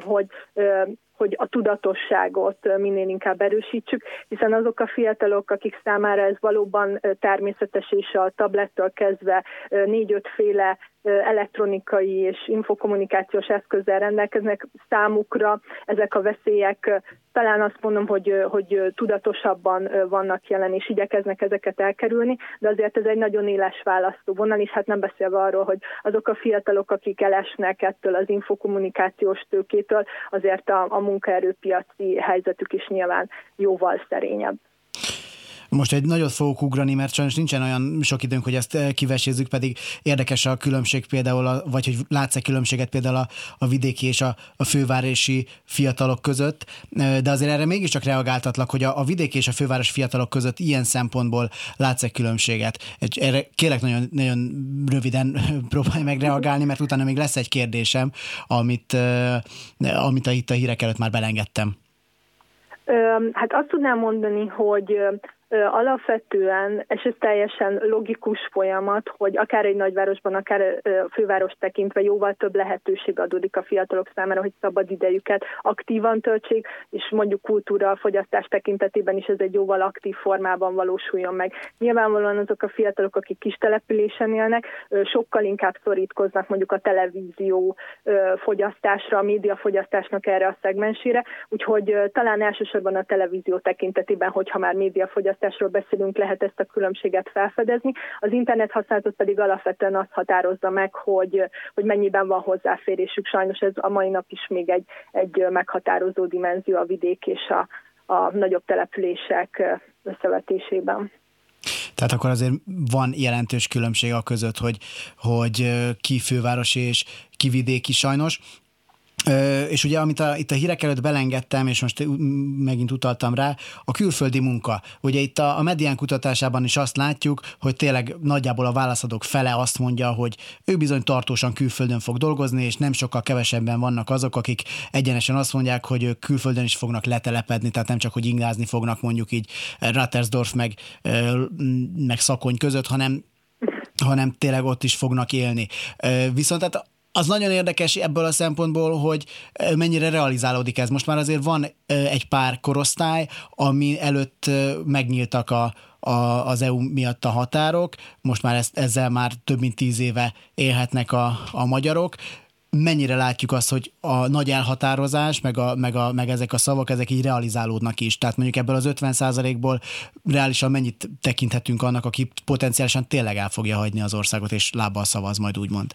hogy a tudatosságot minél inkább erősítsük, hiszen azok a fiatalok, akik számára ez valóban természetes, és a tablettől kezdve 4-5 féle elektronikai és infokommunikációs eszközzel rendelkeznek, számukra ezek a veszélyek, talán azt mondom, hogy tudatosabban vannak jelen, és igyekeznek ezeket elkerülni, de azért ez egy nagyon éles választóvonal, és hát nem beszélve arról, hogy azok a fiatalok, akik elesnek ettől az infokommunikációs tőkétől, azért a munkaerőpiaci helyzetük is nyilván jóval szerényebb. Most egy nagyot fogok ugrani, mert sajnos nincsen olyan sok időnk, hogy ezt kivesézzük, pedig érdekes a különbség például, vagy hogy látsz-e különbséget például a vidéki és a fővárosi fiatalok között, de azért erre mégiscsak reagáltatlak, hogy a vidéki és a fővárosi fiatalok között ilyen szempontból látsz-e különbséget. Erre kérlek nagyon, nagyon röviden próbálj meg reagálni, mert utána még lesz egy kérdésem, amit itt a hírek előtt már belengedtem. Hát azt tudnám mondani, hogy alapvetően, és ez teljesen logikus folyamat, hogy akár egy nagyvárosban, akár főváros tekintve jóval több lehetőség adódik a fiatalok számára, hogy szabad idejüket aktívan töltsék, és mondjuk kultúra, fogyasztás tekintetében is ez egy jóval aktív formában valósuljon meg. Nyilvánvalóan azok a fiatalok, akik kis településen élnek, sokkal inkább szorítkoznak mondjuk a televízió fogyasztásra, a médiafogyasztásnak erre a szegmensére, úgyhogy talán elsősorban a televízió tekintetében, hogyha már médiafogyasztás beszélünk, lehet ezt a különbséget felfedezni. Az internet használatot pedig alapvetően azt határozza meg, hogy mennyiben van hozzáférésük. Sajnos ez a mai nap is még egy meghatározó dimenzió a vidék és a nagyobb települések összevetésében. Tehát akkor azért van jelentős különbség a között, hogy ki fővárosi és ki vidéki sajnos. És ugye, amit itt a hírek előtt belengedtem, és most megint utaltam rá, a külföldi munka. Ugye itt a Medián kutatásában is azt látjuk, hogy tényleg nagyjából a válaszadók fele azt mondja, hogy ő bizony tartósan külföldön fog dolgozni, és nem sokkal kevesebben vannak azok, akik egyenesen azt mondják, hogy ők külföldön is fognak letelepedni, tehát nem csak, hogy ingázni fognak mondjuk így Rattersdorf meg Szakony között, hanem tényleg ott is fognak élni. Viszont tehát az nagyon érdekes ebből a szempontból, hogy mennyire realizálódik ez. Most már azért van egy pár korosztály, ami előtt megnyíltak az EU miatt a határok, most már ezzel már több mint 10 éve élhetnek a magyarok. Mennyire látjuk azt, hogy a nagy elhatározás, meg ezek a szavak, ezek így realizálódnak is. Tehát mondjuk ebből az 50%-ból reálisan mennyit tekinthetünk annak, aki potenciálisan tényleg el fogja hagyni az országot, és lábbal szavaz majd úgymond.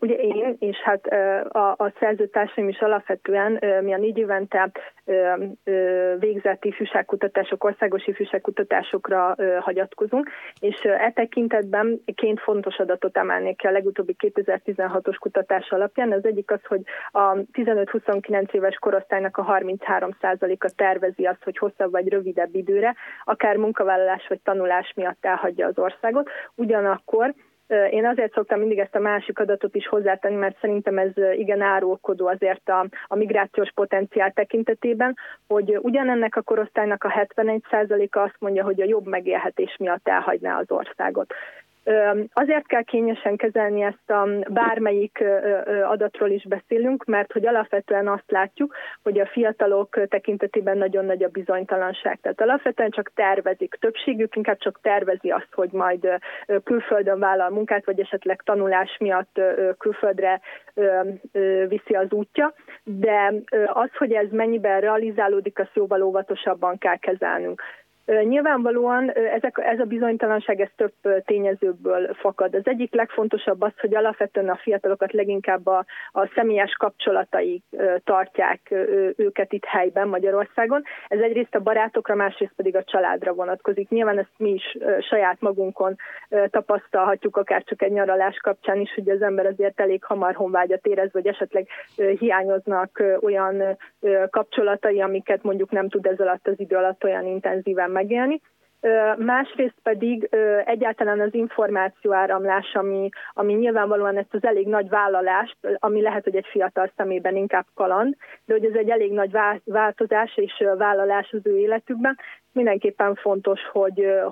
Ugye én, és hát a szerzőtársaim is alapvetően, mi a 4 évente végzett ifjúságkutatások, országos ifjúságkutatásokra hagyatkozunk, és e tekintetben két fontos adatot emelnék ki a legutóbbi 2016-os kutatás alapján. Az egyik az, hogy a 15-29 éves korosztálynak a 33%-a tervezi azt, hogy hosszabb vagy rövidebb időre, akár munkavállalás vagy tanulás miatt elhagyja az országot. Ugyanakkor én azért szoktam mindig ezt a másik adatot is hozzátenni, mert szerintem ez igen árulkodó azért a migrációs potenciál tekintetében, hogy ugyanennek a korosztálynak a 71%-a azt mondja, hogy a jobb megélhetés miatt elhagyná az országot. Azért kell kényesen kezelni ezt a bármelyik adatról is beszélünk, mert hogy alapvetően azt látjuk, hogy a fiatalok tekintetében nagyon nagy a bizonytalanság. Tehát alapvetően csak tervezik, többségük inkább csak tervezi azt, hogy majd külföldön vállal munkát, vagy esetleg tanulás miatt külföldre viszi az útja, de az, hogy ez mennyiben realizálódik, azt jóval óvatosabban kell kezelnünk. Nyilvánvalóan ez a bizonytalanság ez több tényezőből fakad. Az egyik legfontosabb az, hogy alapvetően a fiatalokat leginkább a személyes kapcsolataik tartják őket itt helyben Magyarországon. Ez egyrészt a barátokra, másrészt pedig a családra vonatkozik. Nyilván ezt mi is saját magunkon tapasztalhatjuk, akár csak egy nyaralás kapcsán is, hogy az ember azért elég hamar honvágyat érez, vagy esetleg hiányoznak olyan kapcsolatai, amiket mondjuk nem tud ez alatt az idő alatt olyan intenzíven megélni. Másrészt pedig egyáltalán az információáramlás, ami nyilvánvalóan ezt az elég nagy vállalást, ami lehet, hogy egy fiatal szemében inkább kaland, de hogy ez egy elég nagy változás és vállalás az ő életükben, mindenképpen fontos,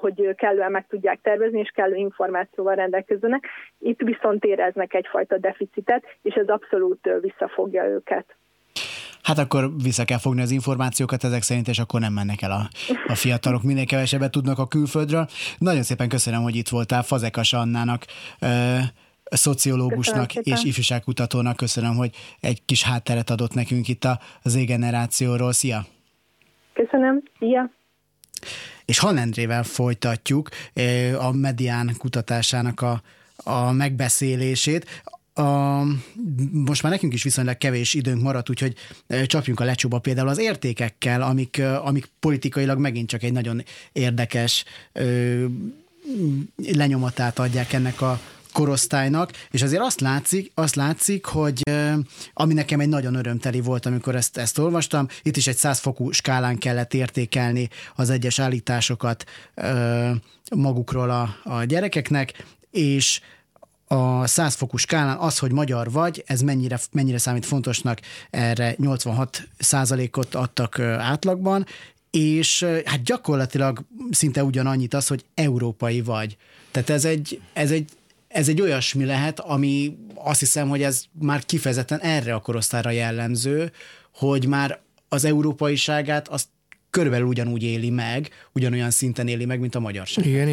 hogy kellően meg tudják tervezni, és kellő információval rendelkezzenek. Itt viszont éreznek egyfajta deficitet, és ez abszolút visszafogja őket. Hát akkor vissza kell fogni az információkat ezek szerint, és akkor nem mennek el a fiatalok, minél kevesebbet tudnak a külföldről. Nagyon szépen köszönöm, hogy itt voltál, Fazekas Annának, szociológusnak és ifjúságkutatónak. Köszönöm, hogy egy kis hátteret adott nekünk itt a Z-generációról. Szia! Köszönöm, szia! És Hann Endrével folytatjuk a Medián kutatásának a megbeszélését. Most már nekünk is viszonylag kevés időnk maradt, úgyhogy csapjunk a lecsóba például az értékekkel, amik politikailag megint csak egy nagyon érdekes lenyomatát adják ennek a korosztálynak, és azért azt látszik, hogy ami nekem egy nagyon örömteli volt, amikor ezt olvastam, itt is egy 100 fokú skálán kellett értékelni az egyes állításokat magukról a gyerekeknek, és a 100 fokú skálán az, hogy magyar vagy, ez mennyire számít fontosnak, erre 86%-ot adtak átlagban, és hát gyakorlatilag szinte ugyanannyit az, hogy európai vagy. Tehát ez egy olyasmi lehet, ami azt hiszem, hogy ez már kifejezetten erre a korosztályra jellemző, hogy már az európaiságát azt körülbelül ugyanúgy éli meg, ugyanolyan szinten éli meg, mint a magyarság. Igen,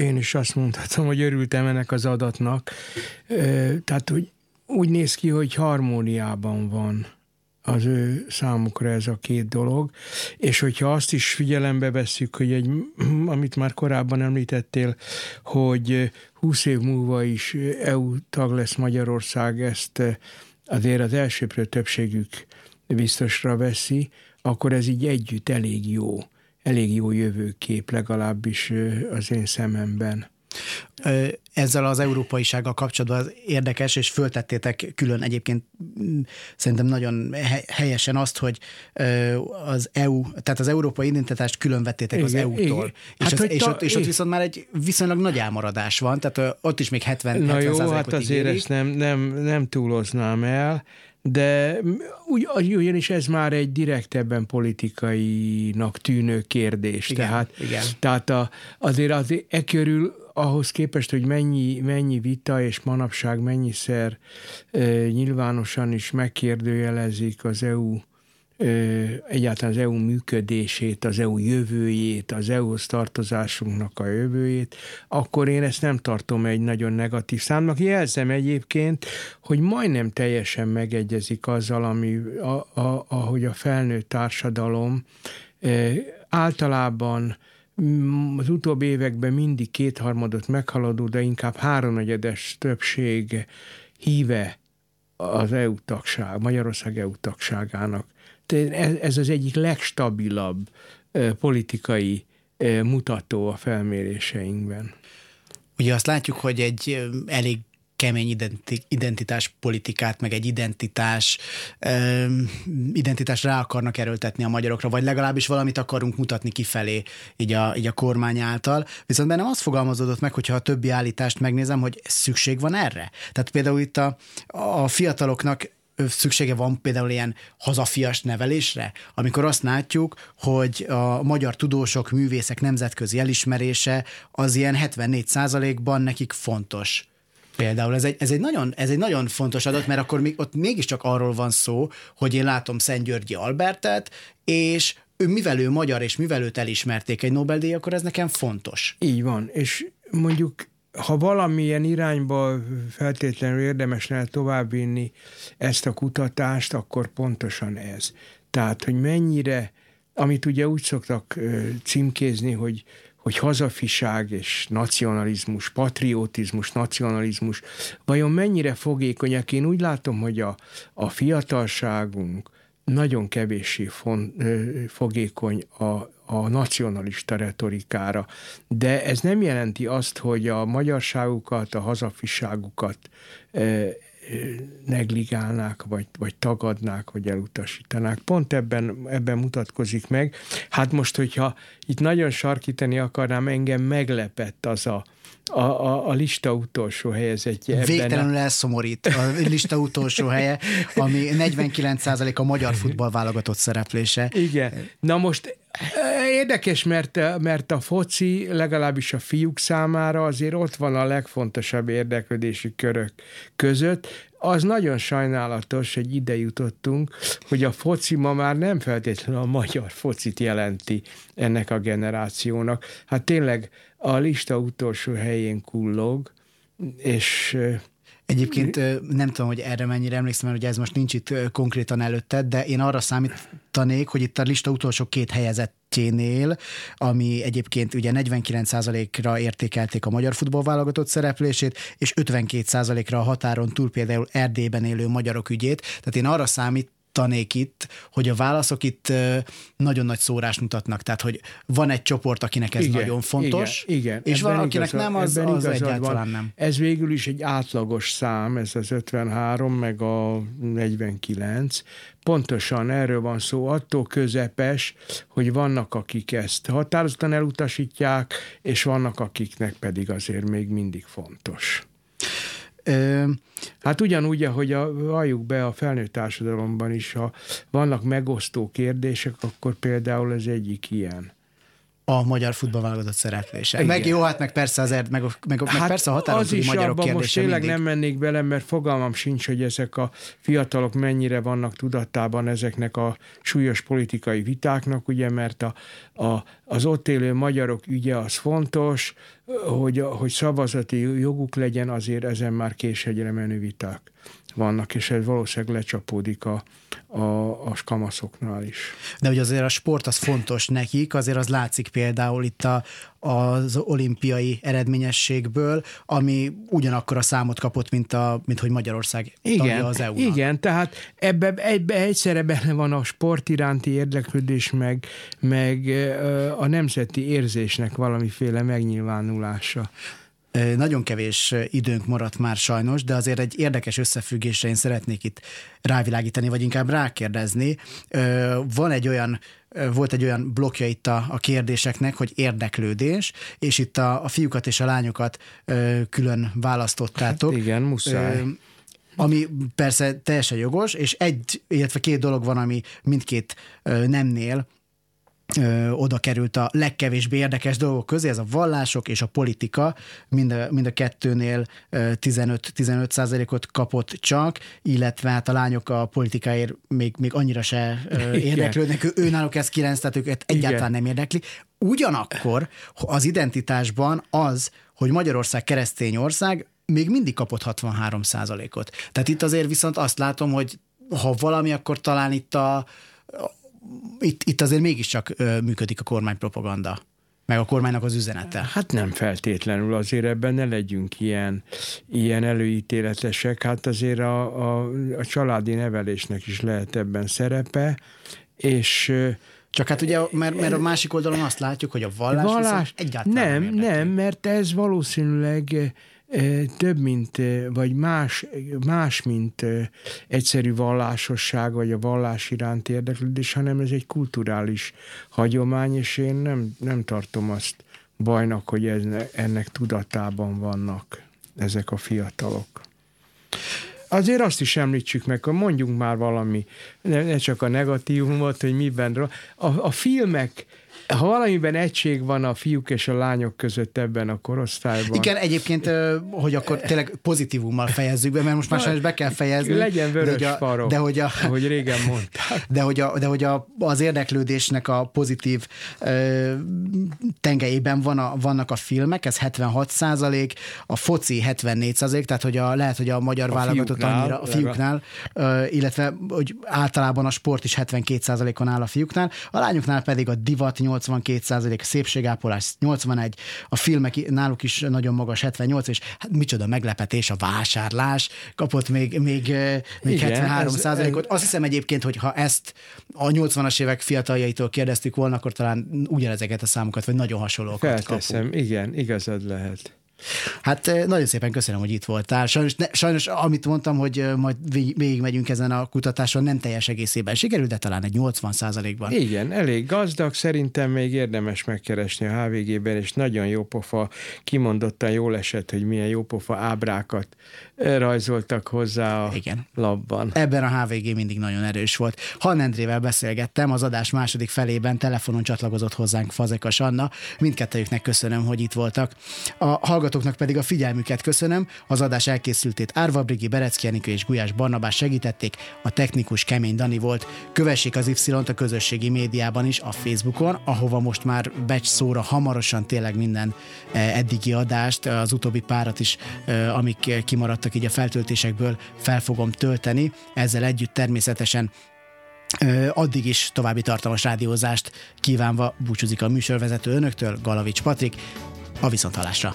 én is azt mondhatom, hogy örültem ennek az adatnak. Tehát úgy néz ki, hogy harmóniában van az ő számukra ez a két dolog, és hogyha azt is figyelembe vesszük, hogy amit már korábban említettél, hogy 20 év múlva is EU tag lesz Magyarország, ezt azért az elsőprő többségük biztosra veszi, akkor ez így együtt elég jó jövőkép, legalábbis az én szememben. Ezzel az európaisággal kapcsolatban az érdekes, és föltettétek külön egyébként szerintem nagyon helyesen azt, hogy az EU, tehát az európai identitást külön vettétek az EU-tól. Hát és ott viszont már egy viszonylag nagy elmaradás van, tehát ott is még 70%-ot ígérik. Na jó, hát azért ezt nem túloznám el, de ugyanis ez már egy direktebben politikainak tűnő kérdés. Igen, tehát azért e körül ahhoz képest, hogy mennyi vita és manapság mennyiszer nyilvánosan is megkérdőjelezik az EU, egyáltalán az EU működését, az EU jövőjét, az EU-hoz tartozásunknak a jövőjét, akkor én ezt nem tartom egy nagyon negatív számnak. Jelzem egyébként, hogy majdnem teljesen megegyezik azzal, ahogy a felnőtt társadalom általában az utóbbi években mindig 2/3 meghaladó, de inkább 3/4 többség híve az EU-tagság, Magyarország EU-tagságának. Ez az egyik legstabilabb politikai mutató a felméréseinkben. Ugye azt látjuk, hogy egy elég kemény identitáspolitikát, meg egy identitás rá akarnak erőltetni a magyarokra, vagy legalábbis valamit akarunk mutatni kifelé, így a kormány által. Viszont bennem az fogalmazódott meg, hogyha a többi állítást megnézem, hogy szükség van erre. Tehát például itt a fiataloknak szüksége van például ilyen hazafias nevelésre, amikor azt látjuk, hogy a magyar tudósok, művészek nemzetközi elismerése az ilyen 74%-ban nekik fontos. Például ez egy nagyon fontos adat, mert akkor ott mégiscsak arról van szó, hogy én látom Szent Györgyi Albertet, és mivel ő magyar, és mivel őt elismerték egy Nobel-díj, akkor ez nekem fontos. Így van, és mondjuk ha valamilyen irányba feltétlenül érdemes lenne továbbvinni ezt a kutatást, akkor pontosan ez. Tehát, hogy mennyire amit ugye úgy szoktak címkézni, hogy hazafiság és nacionalizmus, patriotizmus, nacionalizmus, vajon mennyire fogékonyak? Én úgy látom, hogy a fiatalságunk nagyon kevéssé fogékony a nacionalista retorikára, de ez nem jelenti azt, hogy a magyarságukat, a hazafiságukat negligálnák, vagy tagadnák, vagy elutasítanák. Pont ebben mutatkozik meg. Hát most, hogyha itt nagyon sarkítani akarnám, engem meglepett az a lista utolsó helyezettje. Végtelenül elszomorít a lista utolsó helye, ami 49% a magyar futballválogatott szereplése. Igen. Na most érdekes, mert a foci legalábbis a fiúk számára azért ott van a legfontosabb érdeklődési körök között. Az nagyon sajnálatos, hogy ide jutottunk, hogy a foci ma már nem feltétlenül a magyar focit jelenti ennek a generációnak. Hát tényleg a lista utolsó helyén kullog, és... Egyébként nem tudom, hogy erre mennyire emlékszem, mert ugye ez most nincs itt konkrétan előtted, de én arra számítanék, hogy itt a lista utolsó két helyezettjénél, ami egyébként ugye 49%-ra értékelték a magyar futballválogatott szereplését, és 52%-ra a határon túl például Erdélyben élő magyarok ügyét. Tehát én arra tanék itt, hogy a válaszok itt nagyon nagy szórást mutatnak. Tehát, hogy van egy csoport, akinek ez nagyon fontos, igen, és van, akinek nem, az egyáltalán nem. Ez végül is egy átlagos szám, ez az 53, meg a 49. Pontosan erről van szó, attól közepes, hogy vannak, akik ezt határozottan elutasítják, és vannak, akiknek pedig azért még mindig fontos. Hát ugyanúgy, ahogy valljuk be, a felnőtt társadalomban is, ha vannak megosztó kérdések, akkor például ez egyik ilyen. A magyar futballválogatott szereplése. Meg jó, hát meg persze az persze a határon túli magyarok kérdése. Most tényleg mindig nem mennék bele, mert fogalmam sincs, hogy ezek a fiatalok mennyire vannak tudatában ezeknek a súlyos politikai vitáknak, ugye, mert az ott élő magyarok ügye az fontos, hogy szavazati joguk legyen, azért ezen már késhegyre menő viták vannak, és ez valószínűleg lecsapódik a kamaszoknál is. De ugye azért a sport az fontos nekik, azért az látszik például itt az olimpiai eredményességből, ami ugyanakkor a számot kapott, mint hogy Magyarország tagja az EU-nak. Igen, tehát ebbe egyszerre benne van a sport iránti érdeklődés, meg a nemzeti érzésnek valamiféle megnyilvánulása. Nagyon kevés időnk maradt már sajnos, de azért egy érdekes összefüggésre én szeretnék itt rávilágítani, vagy inkább rákérdezni. Volt egy olyan blokja itt a kérdéseknek, hogy érdeklődés, és itt a fiúkat és a lányokat külön választottátok. Hát igen, muszáj. Ami persze teljesen jogos, és illetve két dolog van, ami mindkét nemnél oda került a legkevésbé érdekes dolgok közé, ez a vallások és a politika, mind a kettőnél 15%-ot kapott csak, illetve hát a lányok a politikáért még annyira se érdeklődnek, náluk ez 9, tehát őket egyáltalán nem érdekli. Ugyanakkor az identitásban az, hogy Magyarország keresztény ország, még mindig kapott 63%-ot. Tehát itt azért viszont azt látom, hogy ha valami, akkor talán itt itt azért mégiscsak működik a kormánypropaganda, meg a kormánynak az üzenete. Hát nem feltétlenül, azért ebben ne legyünk ilyen előítéletesek, hát azért a családi nevelésnek is lehet ebben szerepe, és... Csak hát ugye, mert a másik oldalon azt látjuk, hogy a vallás egyáltalán nem, mert ez valószínűleg több mint, vagy más, mint egyszerű vallásosság, vagy a vallás iránti érdeklődés, hanem ez egy kulturális hagyomány, és én nem tartom azt bajnak, hogy ennek tudatában vannak ezek a fiatalok. Azért azt is említsük meg, hogy mondjunk már valami, ne csak a negatívumot, hogy miben. A filmek Ha valamiben egység van a fiúk és a lányok között ebben a korosztályban. Igen, egyébként, hogy akkor tényleg pozitívummal fejezzük be, mert most már sajnos be kell fejezni. Legyen vörös farok, ahogy régen mondták. De hogy az érdeklődésnek a pozitív tengelyében vannak a filmek, ez 76%, a foci 74%, tehát hogy lehet, hogy a magyar válogatott annyira a fiúknál, illetve hogy általában a sport is 72%-on áll a fiúknál, a lányoknál pedig a divat 82%, a szépségápolás 81%, a filmek náluk is nagyon magas 78%, és hát micsoda meglepetés, a vásárlás kapott még igen, 73%-ot. Azt hiszem egyébként, hogy ha ezt a 80-as évek fiataljaitól kérdeztük volna, akkor talán ugyanezeket a számokat, vagy nagyon hasonlókat felteszem, kapunk. Igen, igazad lehet. Hát nagyon szépen köszönöm, hogy itt voltál. Sajnos amit mondtam, hogy majd végigmegyünk ezen a kutatáson, nem teljes egészében sikerült, de talán egy 80%-ban. Igen, elég gazdag, szerintem még érdemes megkeresni a HVG-ben, és nagyon jópofa, kimondottan jól esett, hogy milyen jópofa ábrákat rajzoltak hozzá a igen. labban. Ebben a HVG mindig nagyon erős volt. Hann Endrével beszélgettem, az adás második felében telefonon csatlakozott hozzánk Fazekas Anna. Mindkettőjüknek köszönöm, hogy itt voltak. A hallgatóknak pedig a figyelmüket köszönöm. Az adás elkészültét Árva Brigi, Berecki Enikő és Gulyás Barnabás segítették, a technikus Kemény Dani volt. Kövessék az Y-t a közösségi médiában is, a Facebookon, ahova most már becs szóra hamarosan tényleg minden eddigi adást, az utóbbi párat is, amik kimaradtak így a feltöltésekből, fel fogom tölteni. Ezzel együtt természetesen addig is további tartalmas rádiózást kívánva búcsúzik a műsorvezető önöktől, Galavics Patrik. A viszonthallásra!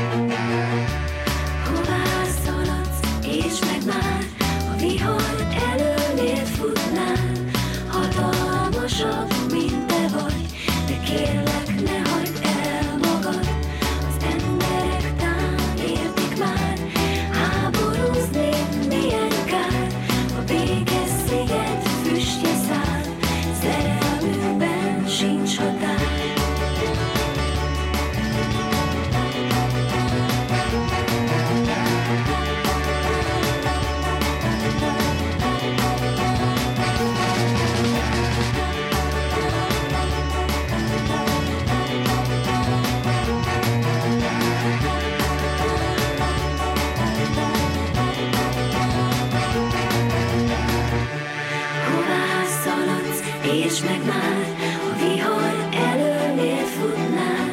Hová szaladsz, és meg már, a vihar előnéd futnál, hatalmasabb, mint te vagy, de kérlek, ne hagyd el magad. Az emberek tán értik már, háborúznék milyen kár, a béke sziget füstje száll, szerelmünkben sincs határ. És meg már, a vihar előnél futnál,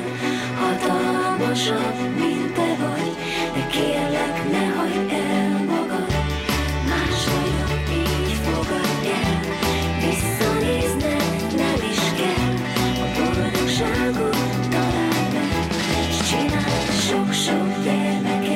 hatalmasabb, mint te vagy, de kérlek, ne hagyd el magad. Máshogy így fogadj el, visszanézned nem is kell, a boldogságot találd meg, s csináld sok-sok gyermeket.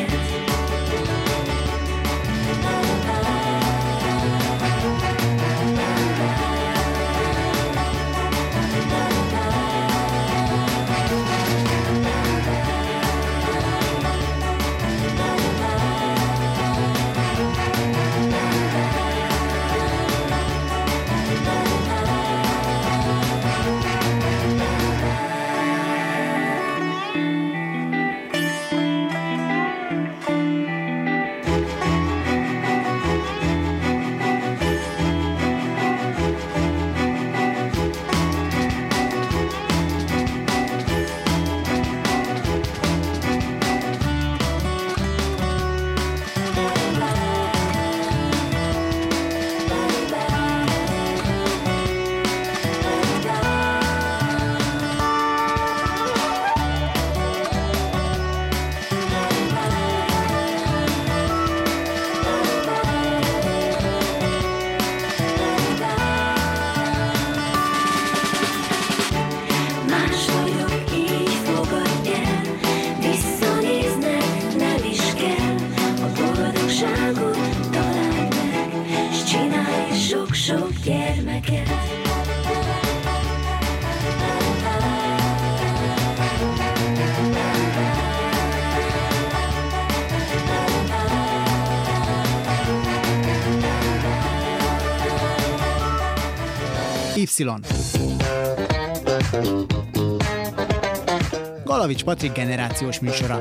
Galavics Patrik generációs műsora.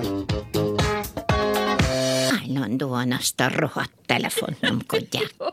Állandóan azt a rohadt telefont nyomkodják.